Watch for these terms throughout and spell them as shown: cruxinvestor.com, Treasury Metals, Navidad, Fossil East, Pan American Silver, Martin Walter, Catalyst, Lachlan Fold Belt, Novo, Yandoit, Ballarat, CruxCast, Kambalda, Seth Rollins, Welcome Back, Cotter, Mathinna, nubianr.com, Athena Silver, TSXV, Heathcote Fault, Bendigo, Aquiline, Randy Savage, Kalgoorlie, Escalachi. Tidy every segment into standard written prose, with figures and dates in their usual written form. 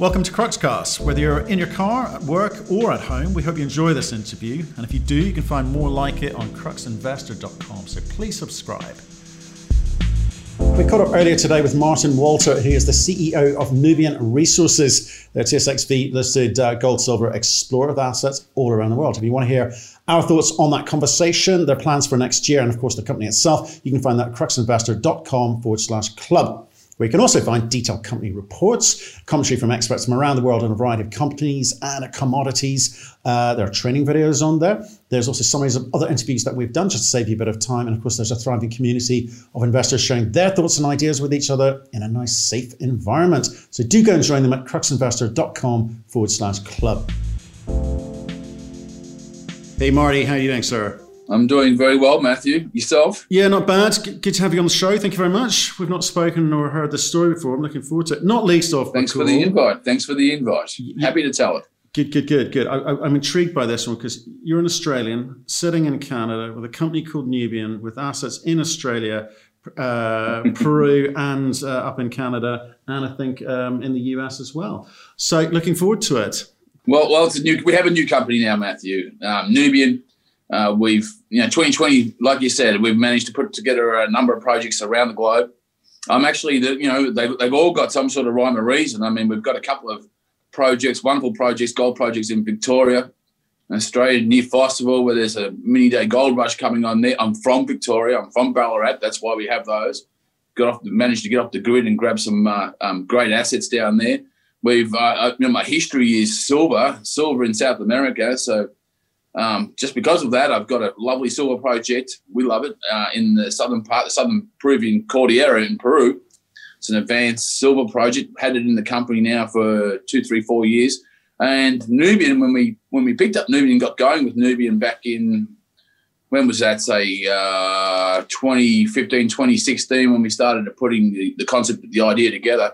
Welcome to CruxCast. Whether you're in your car, at work, or at home, we hope you enjoy this interview. And if you do, you can find more like it on cruxinvestor.com, so please subscribe. We caught up earlier today with Martin Walter, who is the CEO of Nubian Resources, their TSXV listed gold, silver explorer with assets all around the world. If you want to hear our thoughts on that conversation, their plans for next year, and of course the company itself, you can find that at cruxinvestor.com/club. We can also find detailed company reports, commentary from experts from around the world on a variety of companies and commodities. There are training videos on there. There's also summaries of other interviews that we've done just to save you a bit of time. And of course, there's a thriving community of investors sharing their thoughts and ideas with each other in a nice, safe environment. So do go and join them at cruxinvestor.com/club. Hey, Marty, how are you doing, sir? I'm doing very well, Matthew. Yourself? Yeah, not bad. Good to have you on the show. Thank you very much. We've not spoken or heard this story before. I'm looking forward to it. Not least off. Thanks for the invite. Thanks for the invite. Happy to tell it. Good. I'm intrigued by this one because you're an Australian sitting in Canada with a company called Nubian with assets in Australia, Peru, and up in Canada, and I think in the US as well. So looking forward to it. Well, we have a new company now, Matthew. Nubian. We've, 2020, like you said, we've managed to put together a number of projects around the globe. They've all got some sort of rhyme or reason. I mean, we've got a couple of projects, wonderful projects, gold projects in Victoria, Australia, near Fosterville, where there's a mini-day gold rush coming on there. I'm from Victoria. I'm from Ballarat. That's why we have those. Managed to get off the grid and grab some great assets down there. We've, my history is silver in South America, so. Just because of that, I've got a lovely silver project. We love it in the southern Peruvian Cordillera in Peru. It's an advanced silver project. Had it in the company now for 2, 3, 4 years. And Nubian, when we picked up Nubian and got going with Nubian back in, when was that? Say 2015, 2016, when we started putting the concept, the idea together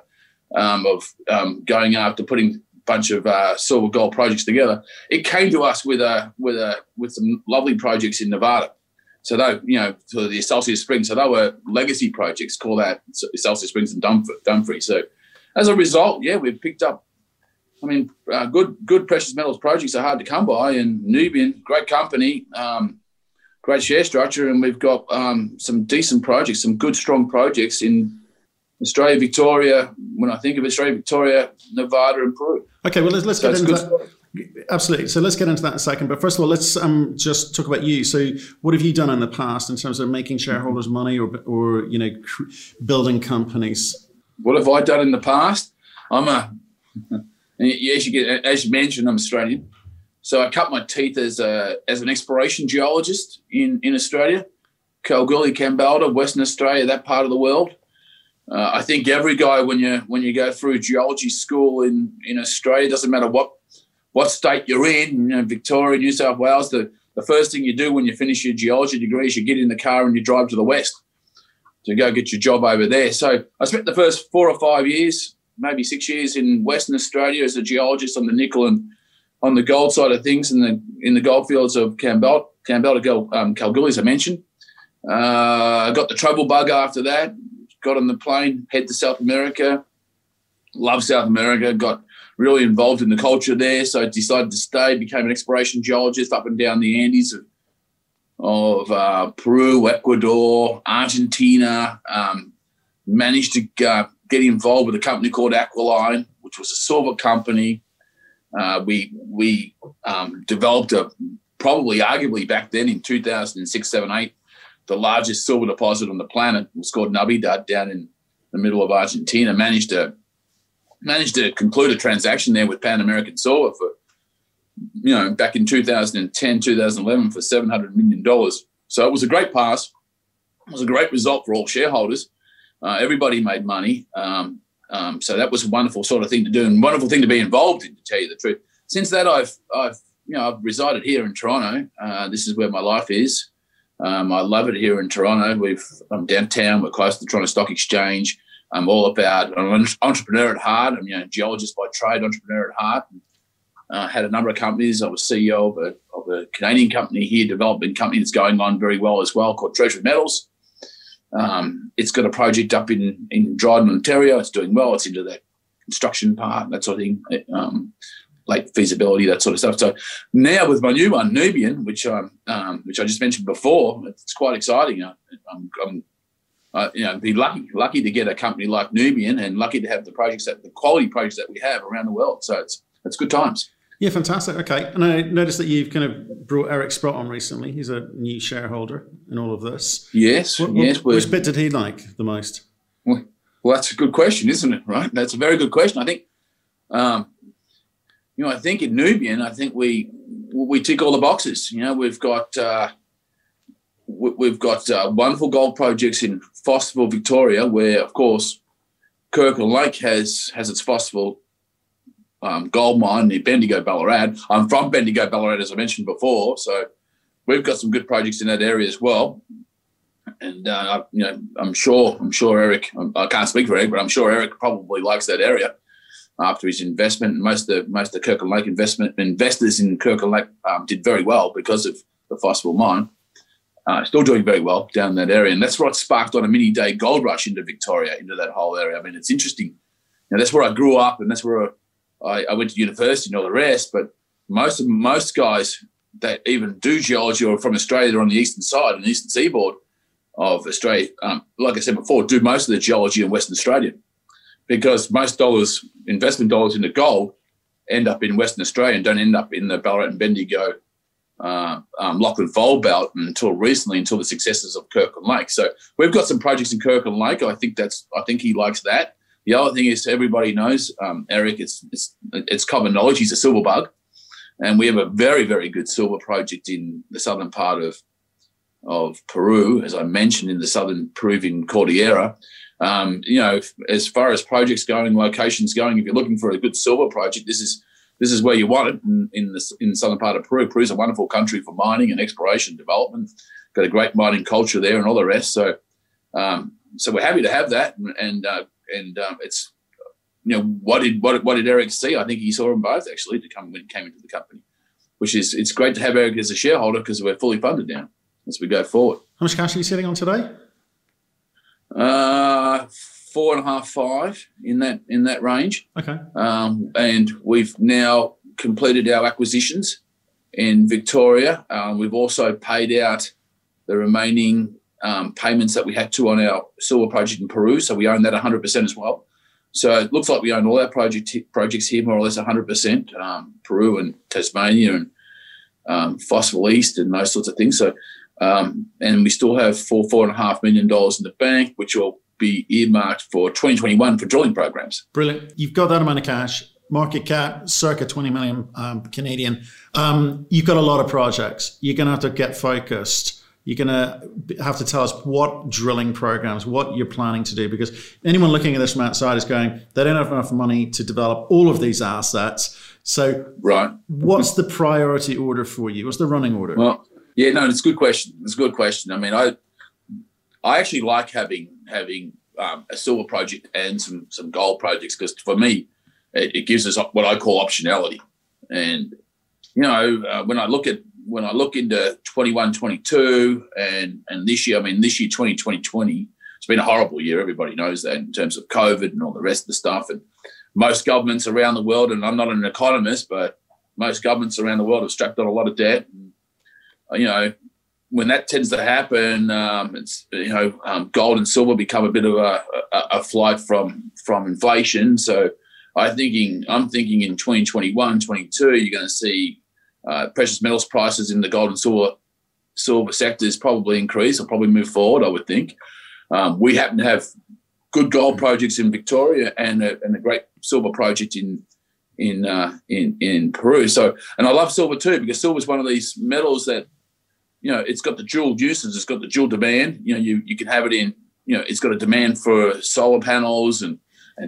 going after putting bunch of silver gold projects together. It came to us with some lovely projects in Nevada. So though so the Celsius Springs, so they were legacy projects. Call that Celsius Springs and Dumfries. So as a result, we've picked up. I mean, good precious metals projects are hard to come by, and Nubian, great company, great share structure, and we've got some decent projects, some good strong projects in Australia, Victoria, when I think of Australia, Victoria, Nevada, and Peru. Okay, well, let's get into that. Absolutely. So let's get into that in a second. But first of all, let's just talk about you. So what have you done in the past in terms of making shareholders money or building companies? What have I done in the past? As you mentioned, I'm Australian. So I cut my teeth as an exploration geologist in Australia, Kalgoorlie, Kambalda, Western Australia, that part of the world. I think every guy, when you go through geology school in Australia, doesn't matter what state you're in, Victoria, New South Wales, the first thing you do when you finish your geology degree is you get in the car and you drive to the west to go get your job over there. So I spent the first 4 or 5 years, maybe 6 years in Western Australia as a geologist on the nickel and on the gold side of things in the gold fields of Kambalda, Kalgoorlie, as I mentioned. I got the travel bug after that. Got on the plane, head to South America, love South America, got really involved in the culture there, so decided to stay, became an exploration geologist up and down the Andes of Peru, Ecuador, Argentina, managed to get involved with a company called Aquiline, which was a silver company. We developed arguably back then in 2006, 7, 8, the largest silver deposit on the planet. Was called Navidad down in the middle of Argentina. Managed to conclude a transaction there with Pan American Silver for, back in 2010, 2011 for $700 million. So it was a great pass. It was a great result for all shareholders. Everybody made money. So that was a wonderful sort of thing to do and wonderful thing to be involved in, to tell you the truth. Since that, I've resided here in Toronto. This is where my life is. I love it here in Toronto. I'm downtown. We're close to the Toronto Stock Exchange. I'm all about. I'm an entrepreneur at heart. I'm a geologist by trade, entrepreneur at heart. I had a number of companies. I was CEO of a Canadian company here, development company that's going on very well as well, called Treasury Metals. It's got a project up in Dryden, Ontario. It's doing well. It's into the construction part, that sort of thing, like feasibility, that sort of stuff. So now with my new one, Nubian, which I just mentioned before, it's quite exciting. I'm be lucky to get a company like Nubian, and lucky to have the projects, that the quality projects that we have around the world. So it's good times. Yeah, fantastic. Okay, and I noticed that you've kind of brought Eric Sprott on recently. He's a new shareholder in all of this. Yes. Which bit did he like the most? Well, that's a good question, isn't it? Right, that's a very good question. I think, I think in Nubian, I think we tick all the boxes. You know, we've got wonderful gold projects in Fosterville, Victoria, where of course Kirkland Lake has its Fosterville gold mine near Bendigo, Ballarat. I'm from Bendigo, Ballarat, as I mentioned before, so we've got some good projects in that area as well. And I'm sure Eric. I can't speak for Eric, but I'm sure Eric probably likes that area after his investment. Most of the Kirkland Lake investors in Kirkland Lake did very well because of the Fossil mine. Still doing very well down that area, and that's what sparked on a mini-day gold rush into Victoria, into that whole area. I mean, it's interesting. Now, that's where I grew up, and that's where I went to university and all the rest. But most guys that even do geology or from Australia are on the eastern side, on the eastern seaboard of Australia. Like I said before, do most of the geology in Western Australia, because most investment dollars into gold end up in Western Australia and don't end up in the Ballarat and Bendigo, Lachlan Fold Belt until the successes of Kirkland Lake. So we've got some projects in Kirkland Lake. I think he likes that. The other thing is, everybody knows Eric. It's common knowledge. He's a silver bug, and we have a very, very good silver project in the southern part of Peru, as I mentioned, in the southern Peruvian Cordillera. As far as projects going, locations going, if you're looking for a good silver project, this is where you want it, in the southern part of Peru. Peru's a wonderful country for mining and exploration development. Got a great mining culture there and all the rest. So, so we're happy to have that. And it's, what did Eric see? I think he saw them both, actually, when he came into the company, which is, it's great to have Eric as a shareholder, because we're fully funded now as we go forward. How much cash are you sitting on today? 4.5, 5 in that range. Okay. And we've now completed our acquisitions in Victoria. We've also paid out the remaining payments that we had to on our silver project in Peru. So we own that 100% as well. So it looks like we own all our projects here, more or less 100%, Peru and Tasmania and Fossil East and those sorts of things. So, and we still have $4.5 million in the bank, which will be earmarked for 2021 for drilling programs. Brilliant. You've got that amount of cash, market cap circa 20 million Canadian. You've got a lot of projects. You're going to have to get focused. You're going to have to tell us what drilling programs, what you're planning to do, because anyone looking at this from outside is going, they don't have enough money to develop all of these assets. So right. What's the priority order for you? What's the running order? Well, yeah, no, it's a good question. I mean, I actually like having a silver project and some gold projects, because for me, it gives us what I call optionality. And when I look into 21, 22, and this year, 2020, it's been a horrible year. Everybody knows that, in terms of COVID and all the rest of the stuff. And most governments around the world, and I'm not an economist, but most governments around the world have strapped on a lot of debt. And, when that tends to happen, gold and silver become a bit of a flight from inflation. So I'm thinking in 2021, 22, you're going to see precious metals prices in the gold and silver sectors probably increase, or probably move forward, I would think. We happen to have good gold projects in Victoria and a great silver project in Peru. So, and I love silver too, because silver is one of these metals that, it's got the dual uses. It's got the dual demand. You can have it in, it's got a demand for solar panels and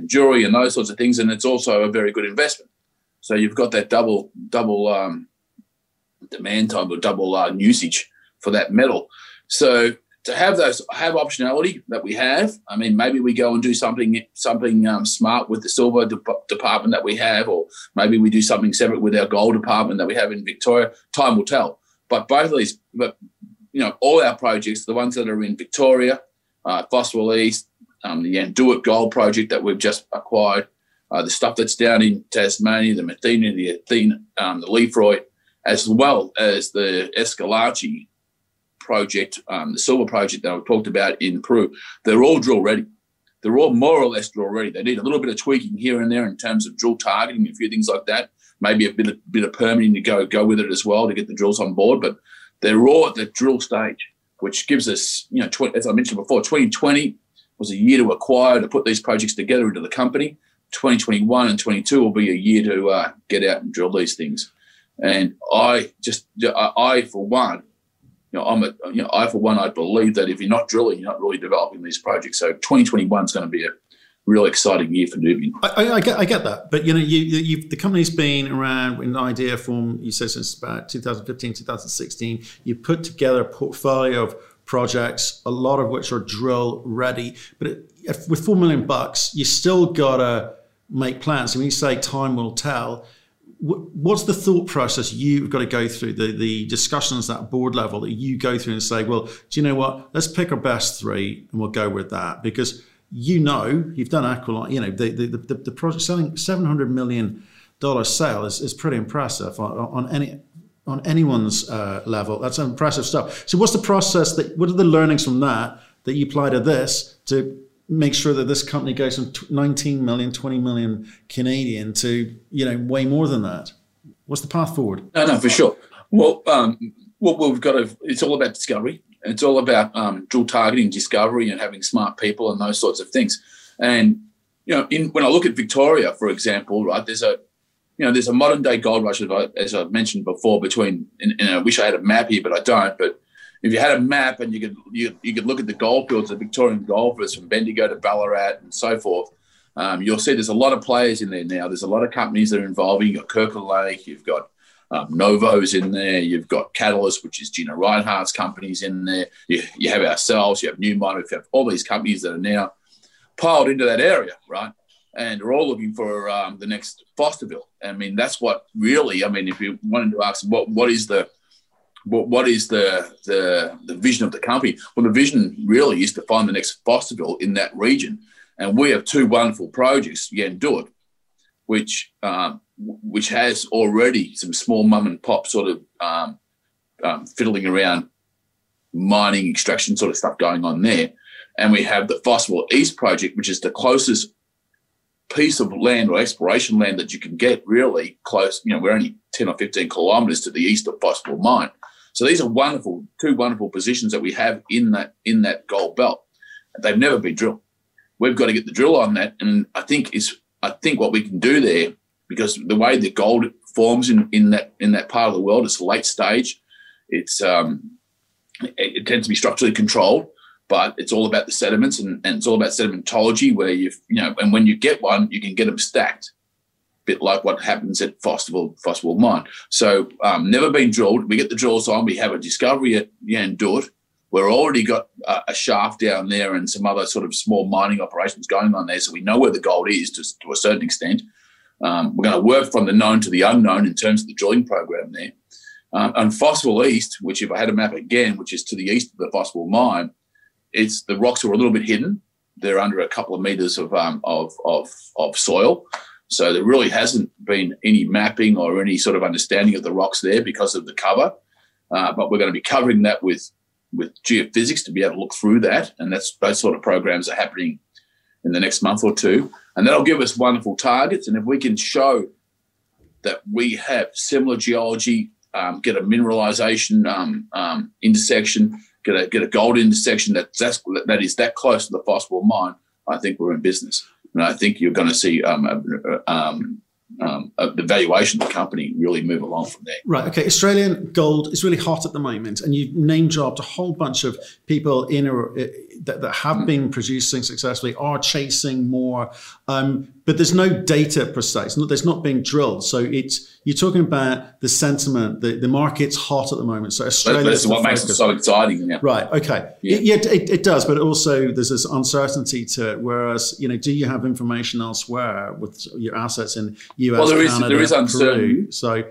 jewelry and those sorts of things, and it's also a very good investment. So you've got that double demand time, or double usage for that metal. So to have optionality that we have, maybe we go and do something smart with the silver department that we have, or maybe we do something separate with our gold department that we have in Victoria. Time will tell. But both of these, all our projects, the ones that are in Victoria, Fossil East, the Yandoit Gold Project that we've just acquired, the stuff that's down in Tasmania, the Mathinna, the Athena, the Lefroy, as well as the Escalachi project, the silver project that we talked about in Peru. They're all drill ready. They're all more or less drill ready. They need a little bit of tweaking here and there in terms of drill targeting, a few things like that. Maybe a bit of permitting to go with it as well to get the drills on board. But they're all at the drill stage, which gives us, you know, as I mentioned before, 2020 was a year to acquire, to put these projects together into the company. 2021 and 22 will be a year to get out and drill these things. And I, for one, I believe that if you're not drilling, you're not really developing these projects. So 2021 is going to be a real exciting year for Nubian. I get that, but you know, the company's been around with an idea form, you say, since about 2015, 2016. You put together a portfolio of projects, a lot of which are drill ready. But with $4 million, you still gotta make plans. And when you say time will tell, what's the thought process you've got to go through, the discussions at board level that you go through and say, well, do you know what? Let's pick our best three and we'll go with that, because you know you've done Aquiline. You know the project selling $700 million sale is pretty impressive on anyone's level. That's impressive stuff. So what's the process? What are the learnings from that you apply to this to make sure that this company goes from 19 million, 20 million Canadian to, you know, way more than that? What's the path forward? No, for sure. Well, what we've got to, it's all about discovery. It's all about drill targeting, discovery, and having smart people and those sorts of things. And, you know, when I look at Victoria, for example, right, there's a modern day gold rush, as I mentioned before, between, and I wish I had a map here, but I don't, but if you had a map and you could look at the goldfields, the Victorian goldfields from Bendigo to Ballarat and so forth, you'll see there's a lot of players in there now. There's a lot of companies that are involved. You've got Kirkland Lake, you've got Novo's in there, you've got Catalyst, which is Gina Reinhardt's companies in there. You have ourselves, you have Newmont, you have all these companies that are now piled into that area, right? And they're all looking for the next Fosterville. I mean, that's what really, I mean, if you wanted to ask what is the vision of the company? Well, the vision really is to find the next Fosterville in that region. And we have two wonderful projects, Yandoit, which has already some small mum and pop sort of fiddling around mining extraction sort of stuff going on there. And we have the Fossil East project, which is the closest piece of land or exploration land that you can get really close. You know, we're only 10 or 15 kilometres to the east of Fossil Mine. So these are two wonderful positions that we have in that gold belt. They've never been drilled. We've got to get the drill on that, and I think what we can do there, because the way the gold forms in that part of the world, it's late stage. It's it tends to be structurally controlled, but it's all about the sediments and it's all about sedimentology, where and when you get one, you can get them stacked, a bit like what happens at Fosterville Mine. So never been drilled. We get the drills on. We have a discovery at Yandoit. We're already got a shaft down there and some other sort of small mining operations going on there, so we know where the gold is to a certain extent. We're going to work from the known to the unknown in terms of the drilling program there. And Fossil East, which if I had a map again, which is to the east of the Fossil Mine, it's the rocks are a little bit hidden. They're under a couple of metres of soil. So there really hasn't been any mapping or any sort of understanding of the rocks there because of the cover. But we're going to be covering that with geophysics to be able to look through that. And that's those sort of programs are happening in the next month or two. And that'll give us wonderful targets. And if we can show that we have similar geology, get a mineralization intersection, get a gold intersection that is that close to the Fossil Mine, I think we're in business. And I think you're going to see the valuation of the company really move along from there. Right. Okay. Australian gold is really hot at the moment, and you've name dropped a whole bunch of people that have been producing successfully, are chasing more, but there's no data per se. There's not being drilled. So you're talking about the sentiment. The market's hot at the moment. So Australia is what makes it so exciting. Yeah. Right. Okay. Yeah. It does, but also there's this uncertainty to it. Whereas, you know, do you have information elsewhere with your assets in US, well, there is uncertainty. So,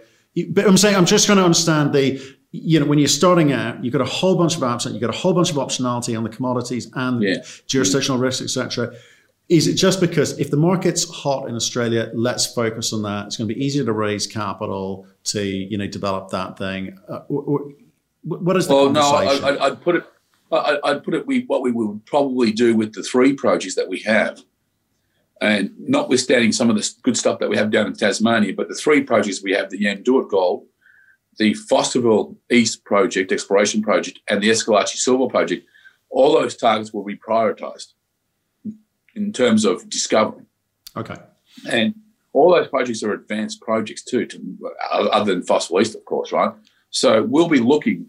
but I'm saying I'm just going to understand when you're starting out, you've got a whole bunch of options, you've got a whole bunch of optionality on the commodities and jurisdictional risks, etc. Is it just because if the market's hot in Australia, let's focus on that? It's going to be easier to raise capital to, you know, develop that thing. What is the conversation? Well, no, I'd put it. What we would probably do with the three projects that we have, and notwithstanding some of the good stuff that we have down in Tasmania, but the three projects we have: the Yandoit Gold, the Fosterville East project, exploration project, and the Escalachi Silver project. All those targets will be prioritised in terms of discovery. Okay. And all those projects are advanced projects too, other than Fossil East, of course, right? So we'll be looking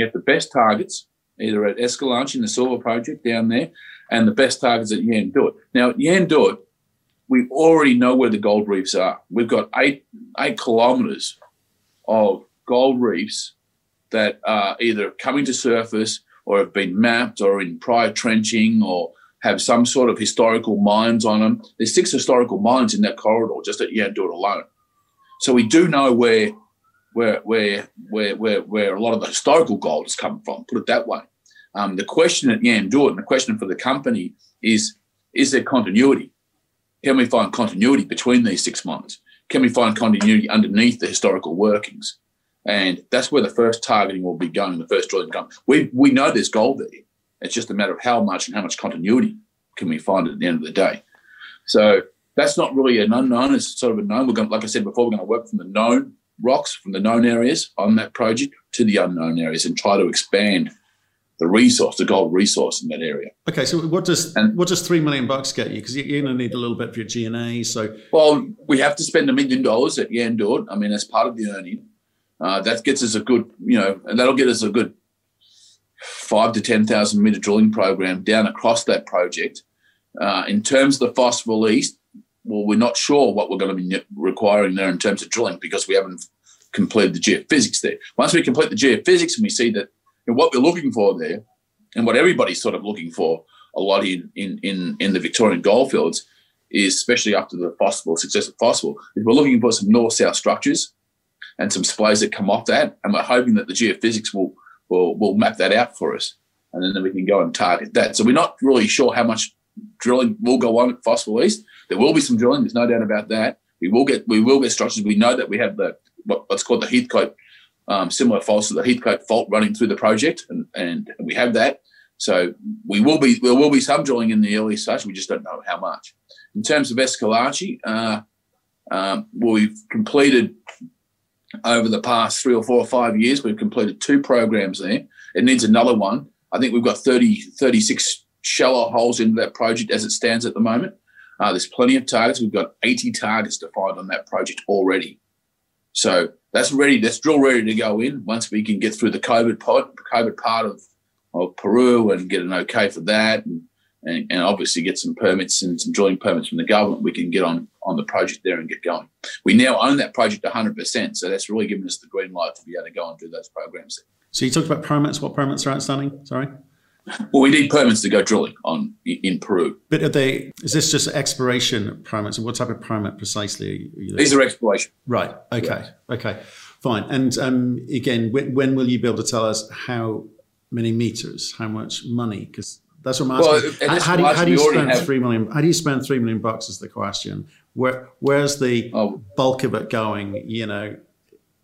at the best targets, either at Escalachi in the silver project down there, and the best targets at Yandoit. Now, at Yandoit, we already know where the gold reefs are. We've got eight kilometres of gold reefs that are either coming to surface or have been mapped or in prior trenching or have some sort of historical mines on them. There's 6 historical mines in that corridor just at Yandoit alone. So we do know where a lot of the historical gold has come from, put it that way. The question at Yandoit and the question for the company is there continuity? Can we find continuity between these 6 mines? Can we find continuity underneath the historical workings? And that's where the first targeting will be going, the first drilling will be going. We know there's gold there. It's just a matter of how much and how much continuity can we find at the end of the day. So that's not really an unknown. It's sort of a known. We're going, like I said before, we're going to work from the known rocks, from the known areas on that project to the unknown areas and try to expand the resource, the gold resource in that area. Okay, so what does $3 million get you? Because you're going to need a little bit for your G&A. So well, we have to spend $1 million at Yandoit. I mean, that's part of the earning. That gets us a good, you know, and that'll get us a good 5,000 to 10,000 meter drilling program down across that project. In terms of the Fossil East, well, we're not sure what we're going to be requiring there in terms of drilling because we haven't completed the geophysics there. Once we complete the geophysics and we see that and what we're looking for there and what everybody's sort of looking for a lot in the Victorian goldfields is, especially after the possible success of Fossil, is we're looking for some north-south structures and some splays that come off that, and we're hoping that the geophysics will map that out for us, and then we can go and target that. So we're not really sure how much drilling will go on at Fossil East. There will be some drilling. There's no doubt about that. We will get structures. We know that we have the what's called the Heathcote similar faults to the Heathcote Fault running through the project, and we have that. So there will be some drilling in the early stage. We just don't know how much. In terms of Escalachi, we've completed. Over the past 3 or 4 or 5 years, we've completed 2 programs there. It needs another one. I think we've got 36 shallow holes into that project as it stands at the moment. There's plenty of targets. We've got 80 targets defined on that project already. So that's ready. That's drill ready to go in once we can get through the COVID part of Peru and get an okay for that and obviously get some permits and some drilling permits from the government. We can get on the project there and get going. We now own that project 100%, so that's really given us the green light to be able to go and do those programs. So you talked about permits. What permits are outstanding? Sorry. Well, we need permits to go drilling in Peru. But is this just exploration permits? What type of permit precisely? These are exploration. Right. Okay. Yes. Okay. Fine. And again, when will you be able to tell us how many meters, how much money? Because that's what I'm asking. Well, how do you spend $3 million is the question. Where's the bulk of it going, you know,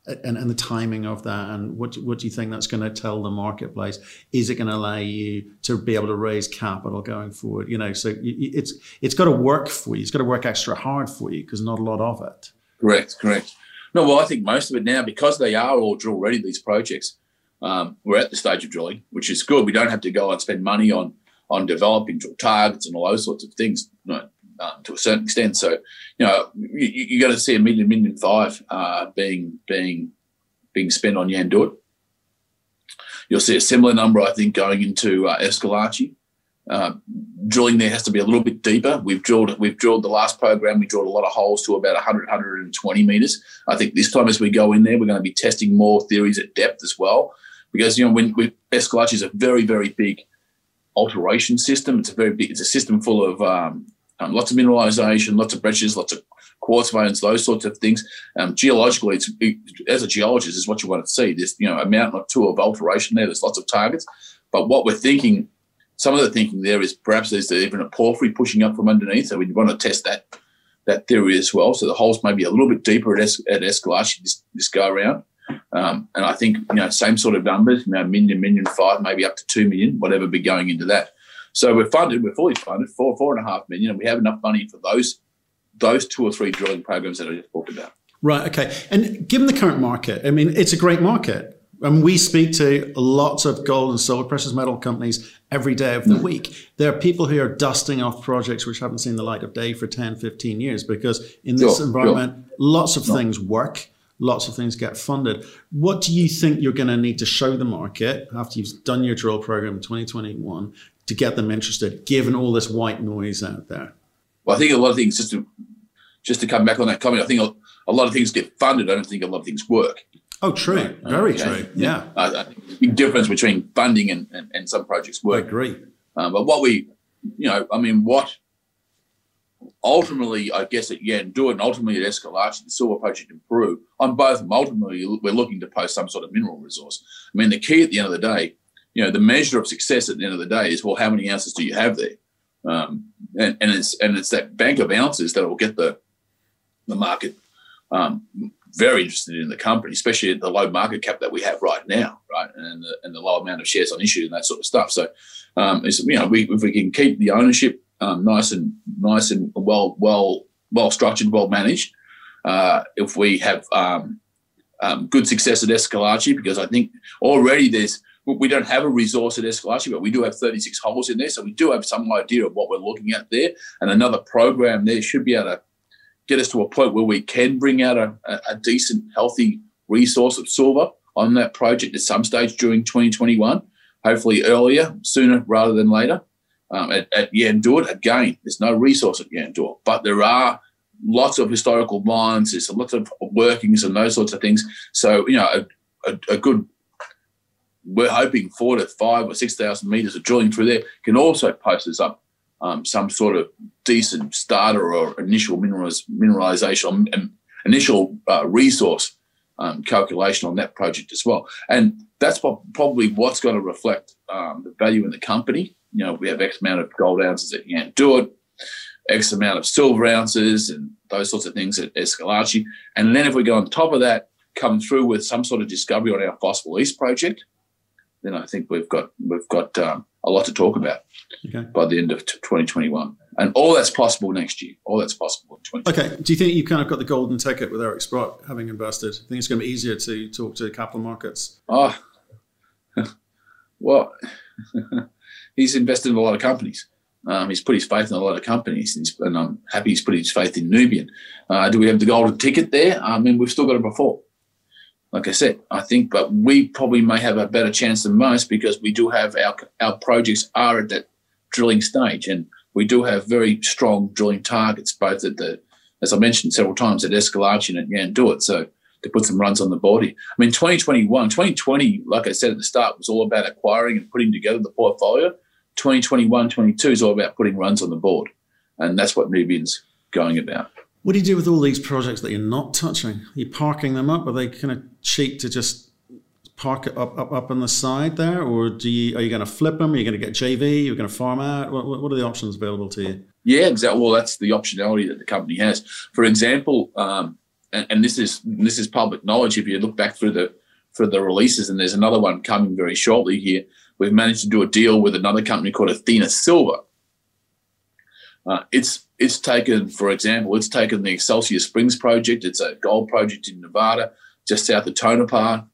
and the timing of that, and what do you think that's going to tell the marketplace? Is it going to allow you to be able to raise capital going forward? You know, so it's got to work for you. It's got to work extra hard for you because not a lot of it. Correct. No, well, I think most of it now, because they are all drill ready, these projects, we're at the stage of drilling, which is good. We don't have to go and spend money on developing drill targets and all those sorts of things, you know, to a certain extent. So, you know, you're going to see $1.5 million being spent on Yandoit. You'll see a similar number, I think, going into Escalachi. Drilling there has to be a little bit deeper. We've drilled the last program. We drilled a lot of holes to about 100, 120 metres. I think this time as we go in there, we're going to be testing more theories at depth as well because, you know, when Escalachi is a very, very big alteration system. It's a system full of lots of mineralisation, lots of breccias, lots of quartz veins, those sorts of things. Geologically, as a geologist, is what you want to see. There's, you know, a mountain or two of alteration there. There's lots of targets. But what we're thinking some of the thinking there is perhaps there's even a porphyry pushing up from underneath, so we want to test that theory as well. So the holes may be a little bit deeper at Escalachi this go around. And I think, same sort of numbers, $1 million, $1.5 million, maybe up to $2 million, whatever be going into that. So we're funded, we're fully funded for $4.5 million, and we have enough money for those two or three drilling programs that I just talked about. Right. Okay. And given the current market, I mean, it's a great market. And we speak to lots of gold and silver precious metal companies every day of the week. There are people who are dusting off projects which haven't seen the light of day for 10, 15 years, because in this environment, lots of things work, lots of things get funded. What do you think you're going to need to show the market after you've done your drill program in 2021 to get them interested, given all this white noise out there? Well, I think a lot of things, just to come back on that comment, I think a lot of things get funded. I don't think a lot of things work. Oh, true. Very true. Yeah. Big difference between funding and some projects work. I agree. But what we, what ultimately, I guess at Yandoit and ultimately at Escalachi, the silver project in Peru, on both of them, ultimately, we're looking to post some sort of mineral resource. I mean, the key at the end of the day, the measure of success at the end of the day is, well, how many ounces do you have there? And it's that bank of ounces that will get the market very interested in the company, especially at the low market cap that we have right now, right, and the low amount of shares on issue and that sort of stuff. So, if we can keep the ownership nice and well structured, well managed, if we have good success at Escalachi, because I think already we don't have a resource at Escalachi, but we do have 36 holes in there, so we do have some idea of what we're looking at there, and another program there should be able to get us to a point where we can bring out a decent, healthy resource of silver on that project at some stage during 2021, hopefully earlier, sooner rather than later. At Yandoit, again, there's no resource at Yandoit, but there are lots of historical mines, there's lots of workings and those sorts of things. So, a good, we're hoping 4,000 to 5,000 or 6,000 metres of drilling through there can also post us up some sort of decent starter or initial mineralisation, initial resource calculation on that project as well. And that's probably what's going to reflect the value in the company. We have X amount of gold ounces at Yandoit, X amount of silver ounces and those sorts of things at Escalachi. And then if we go on top of that, come through with some sort of discovery on our Fossil East project, then I think we've got a lot to talk about by the end of 2021. And all that's possible next year. All that's possible in 2021. Okay. Do you think you've kind of got the golden ticket with Eric Sprott having invested? I think it's going to be easier to talk to capital markets. Oh, well, he's invested in a lot of companies. He's put his faith in a lot of companies, and I'm happy he's put his faith in Nubian. Do we have the golden ticket there? I mean, we've still got it before. Like I said, I think, but we probably may have a better chance than most, because we do have our projects are at that drilling stage, and we do have very strong drilling targets, both at as I mentioned several times, at Escalachi and at Yandoit. So to put some runs on the board here. I mean, 2020, like I said at the start, was all about acquiring and putting together the portfolio. 2021, 22 is all about putting runs on the board. And that's what Nubian's going about. What do you do with all these projects that you're not touching? Are you parking them up? Are they kind of cheap to just park it up on the side there? Or are you going to flip them? Are you going to get JV? You're going to farm out? What are the options available to you? Yeah, exactly. Well, that's the optionality that the company has. For example, and this is public knowledge. If you look back through the releases, and there's another one coming very shortly here, we've managed to do a deal with another company called Athena Silver. It's taken, for example, the Celsius Springs project. It's a gold project in Nevada, just south of Tonopah,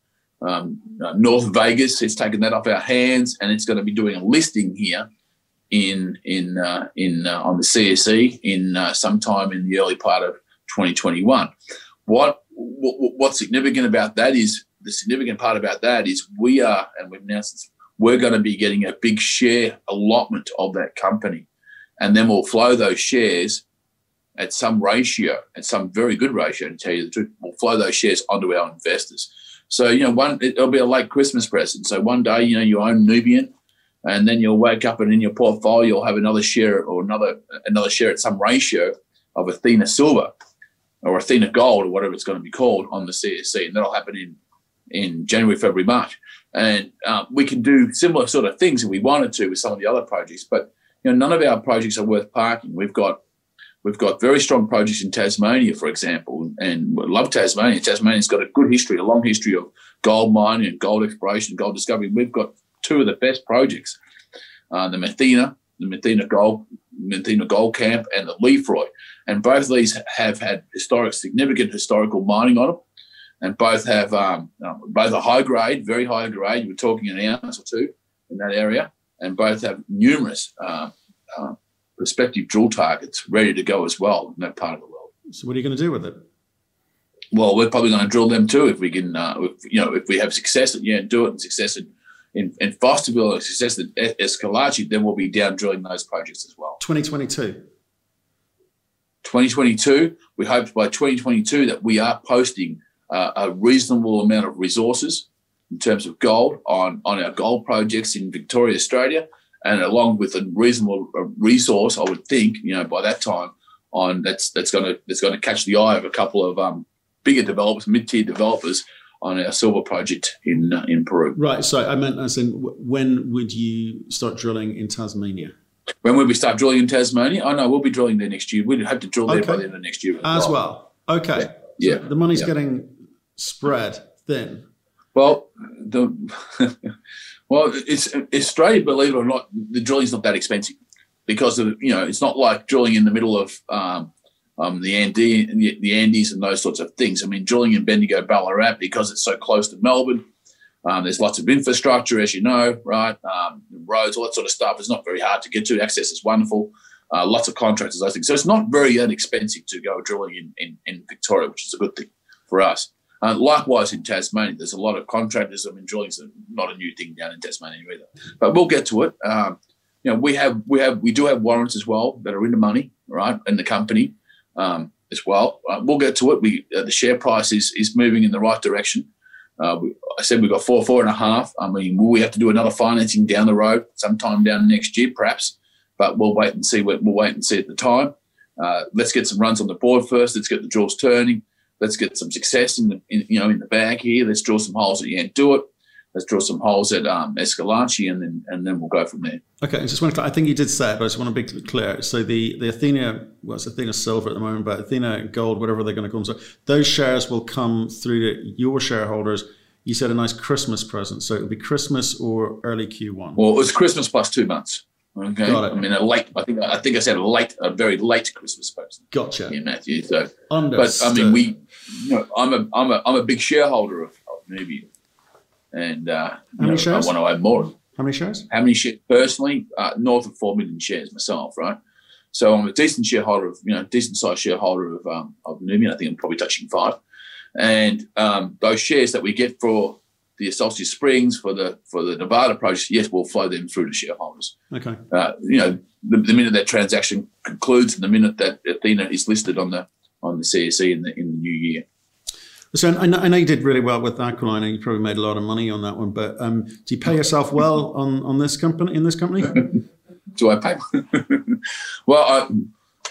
North Vegas. It's taken that off our hands, and it's going to be doing a listing here on the CSE sometime in the early part of 2021. What's significant about that is we've announced this, we're going to be getting a big share allotment of that company. And then we'll flow those shares at some ratio, at some very good ratio, to tell you the truth. We'll flow those shares onto our investors. So, it'll be a late Christmas present. So one day, you own Nubian, and then you'll wake up and in your portfolio you'll have another share or another share at some ratio of Athena Silver or Athena Gold or whatever it's going to be called on the CSE. And that'll happen in in January, February, March. And we can do similar sort of things if we wanted to with some of the other projects. But, you know, none of our projects are worth parking. We've got very strong projects in Tasmania, for example, and we love Tasmania. Tasmania's got a good history, a long history of gold mining and gold exploration, gold discovery. We've got two of the best projects, the Mathinna Gold Camp and the Lefroy. And both of these have had significant historical mining on them. And both have both are high grade, very high grade. We're talking an ounce or two in that area. And both have numerous prospective drill targets ready to go as well in that part of the world. So what are you going to do with it? Well, we're probably going to drill them too if we can, if we have success at Yandoit and success in Fosterville and success at Escalachi, then we'll be down drilling those projects as well. 2022, we hope by 2022 that we are posting a reasonable amount of resources in terms of gold on our gold projects in Victoria, Australia, and along with a reasonable resource, I would think, you know, by that time, on that's going to catch the eye of a couple of bigger developers, mid-tier developers, on our silver project in Peru. Right. So I meant, when would you start drilling in Tasmania? When would we start drilling in Tasmania? Oh no, we'll be drilling there next year. We'd have to drill there by the end of next year as well. Okay. Yeah. So the money's getting spread thin. Well, it's Australia, believe it or not, the drilling's not that expensive because of, you know, it's not like drilling in the middle of the Andes and those sorts of things. I mean, drilling in Bendigo, Ballarat, because it's so close to Melbourne, there's lots of infrastructure, as you know, right? Roads, all that sort of stuff. It's not very hard to get to. Access is wonderful. Lots of contractors, those things. So it's not very inexpensive to go drilling in Victoria, which is a good thing for us. Likewise in Tasmania, there's a lot of contractors. I mean, drilling's not a new thing down in Tasmania either, but we'll get to it. We do have warrants as well that are in the money, right, and the company as well. We'll get to it. The share price is moving in the right direction. I said we've got $4.5. I mean, will we have to do another financing down the road sometime down next year, perhaps? But we'll wait and see. We'll wait and see at the time. Let's get some runs on the board first. Let's get the drills turning. Let's get some success in the bag here. Let's drill some holes at Yandoit. Let's drill some holes at Escalachi, and then we'll go from there. Okay, I think you did say it, but I just want to be clear. So the Athena, well, it's Athena Silver at the moment, but Athena Gold, whatever they're going to call them, so those shares will come through to your shareholders. You said a nice Christmas present, so it'll be Christmas or early Q1. Well, it's Christmas plus 2 months. Okay. Got it. I mean, I think I said a very late Christmas present. Gotcha. Yeah, Matthew. So, understood. But I mean, I'm a big shareholder of Nubian, and I want to own more. How many shares? Personally, north of 4 million shares myself, right? So I'm a decent shareholder of Nubian. I think I'm probably touching 5, and those shares that we get for the Celsius Springs, for the Nevada project, yes, we'll flow them through to shareholders. Okay. The minute that transaction concludes and the minute that Athena is listed on the CSE in the new year. So I know you did really well with Aquiline, and you probably made a lot of money on that one, but do you pay yourself well in this company? Do I pay?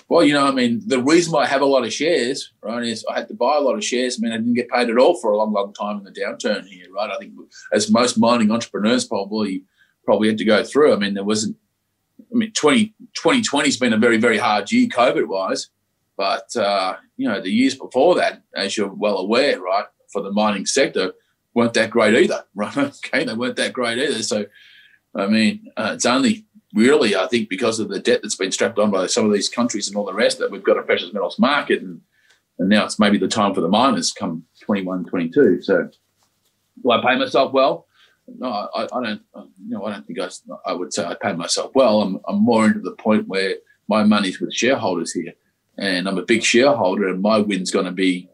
Well, you know, I mean, the reason why I have a lot of shares, right, is I had to buy a lot of shares. I mean, I didn't get paid at all for a long, long time in the downturn here, right? I think as most mining entrepreneurs probably had to go through. I mean, 2020's been a very, very hard year COVID-wise. But, the years before that, as you're well aware, right, for the mining sector, weren't that great either, right? Okay, they weren't that great either. So, I mean, it's only... really, I think because of the debt that's been strapped on by some of these countries and all the rest, that we've got a precious metals market, and now it's maybe the time for the miners come 21, 22. So, do I pay myself well? No, I don't. I don't think I would say I pay myself well. I'm more into the point where my money's with shareholders here, and I'm a big shareholder, and my win's going to be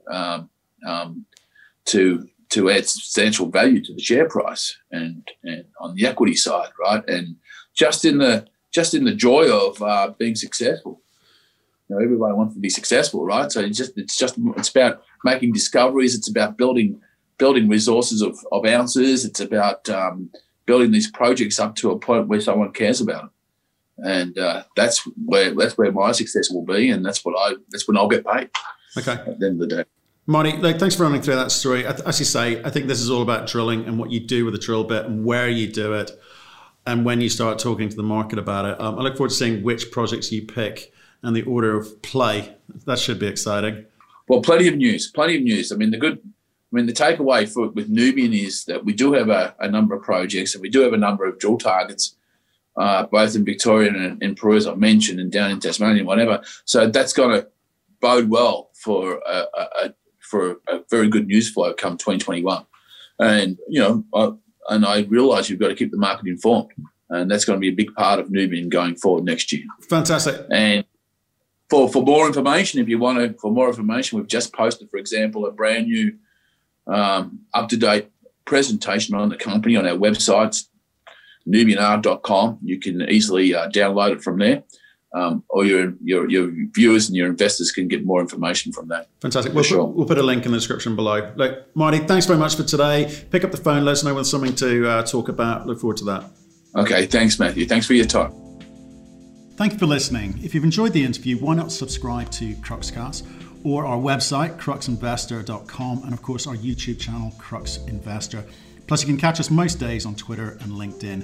to add substantial value to the share price and on the equity side, right? And just in the joy of being successful. You know, everybody wants to be successful, right? So it's about making discoveries. It's about building resources of ounces. It's about building these projects up to a point where someone cares about them, and that's where my success will be, and that's when I'll get paid. Okay. At the end of the day. Marty, like, thanks for running through that story. As you say, I think this is all about drilling and what you do with the drill bit and where you do it and when you start talking to the market about it. I look forward to seeing which projects you pick and the order of play. That should be exciting. Well, plenty of news. I mean, the takeaway with Nubian is that we do have a number of projects and we do have a number of drill targets, both in Victoria and in Peru, as I mentioned, and down in Tasmania and whatever. So that's going to bode well for a very good news flow come 2021. And, you know, I realise you've got to keep the market informed, and that's going to be a big part of Nubian going forward next year. Fantastic. And for more information, if you want to, we've just posted, for example, a brand new up-to-date presentation on the company on our website, nubianr.com. You can easily download it from there. Or your viewers and your investors can get more information from that. Fantastic. We'll put a link in the description below. Look, Marty, thanks very much for today. Pick up the phone. Let us know when something to talk about. Look forward to that. Okay. Thanks, Matthew. Thanks for your time. Thank you for listening. If you've enjoyed the interview, why not subscribe to CruxCast or our website, cruxinvestor.com, and of course our YouTube channel, Crux Investor. Plus, you can catch us most days on Twitter and LinkedIn.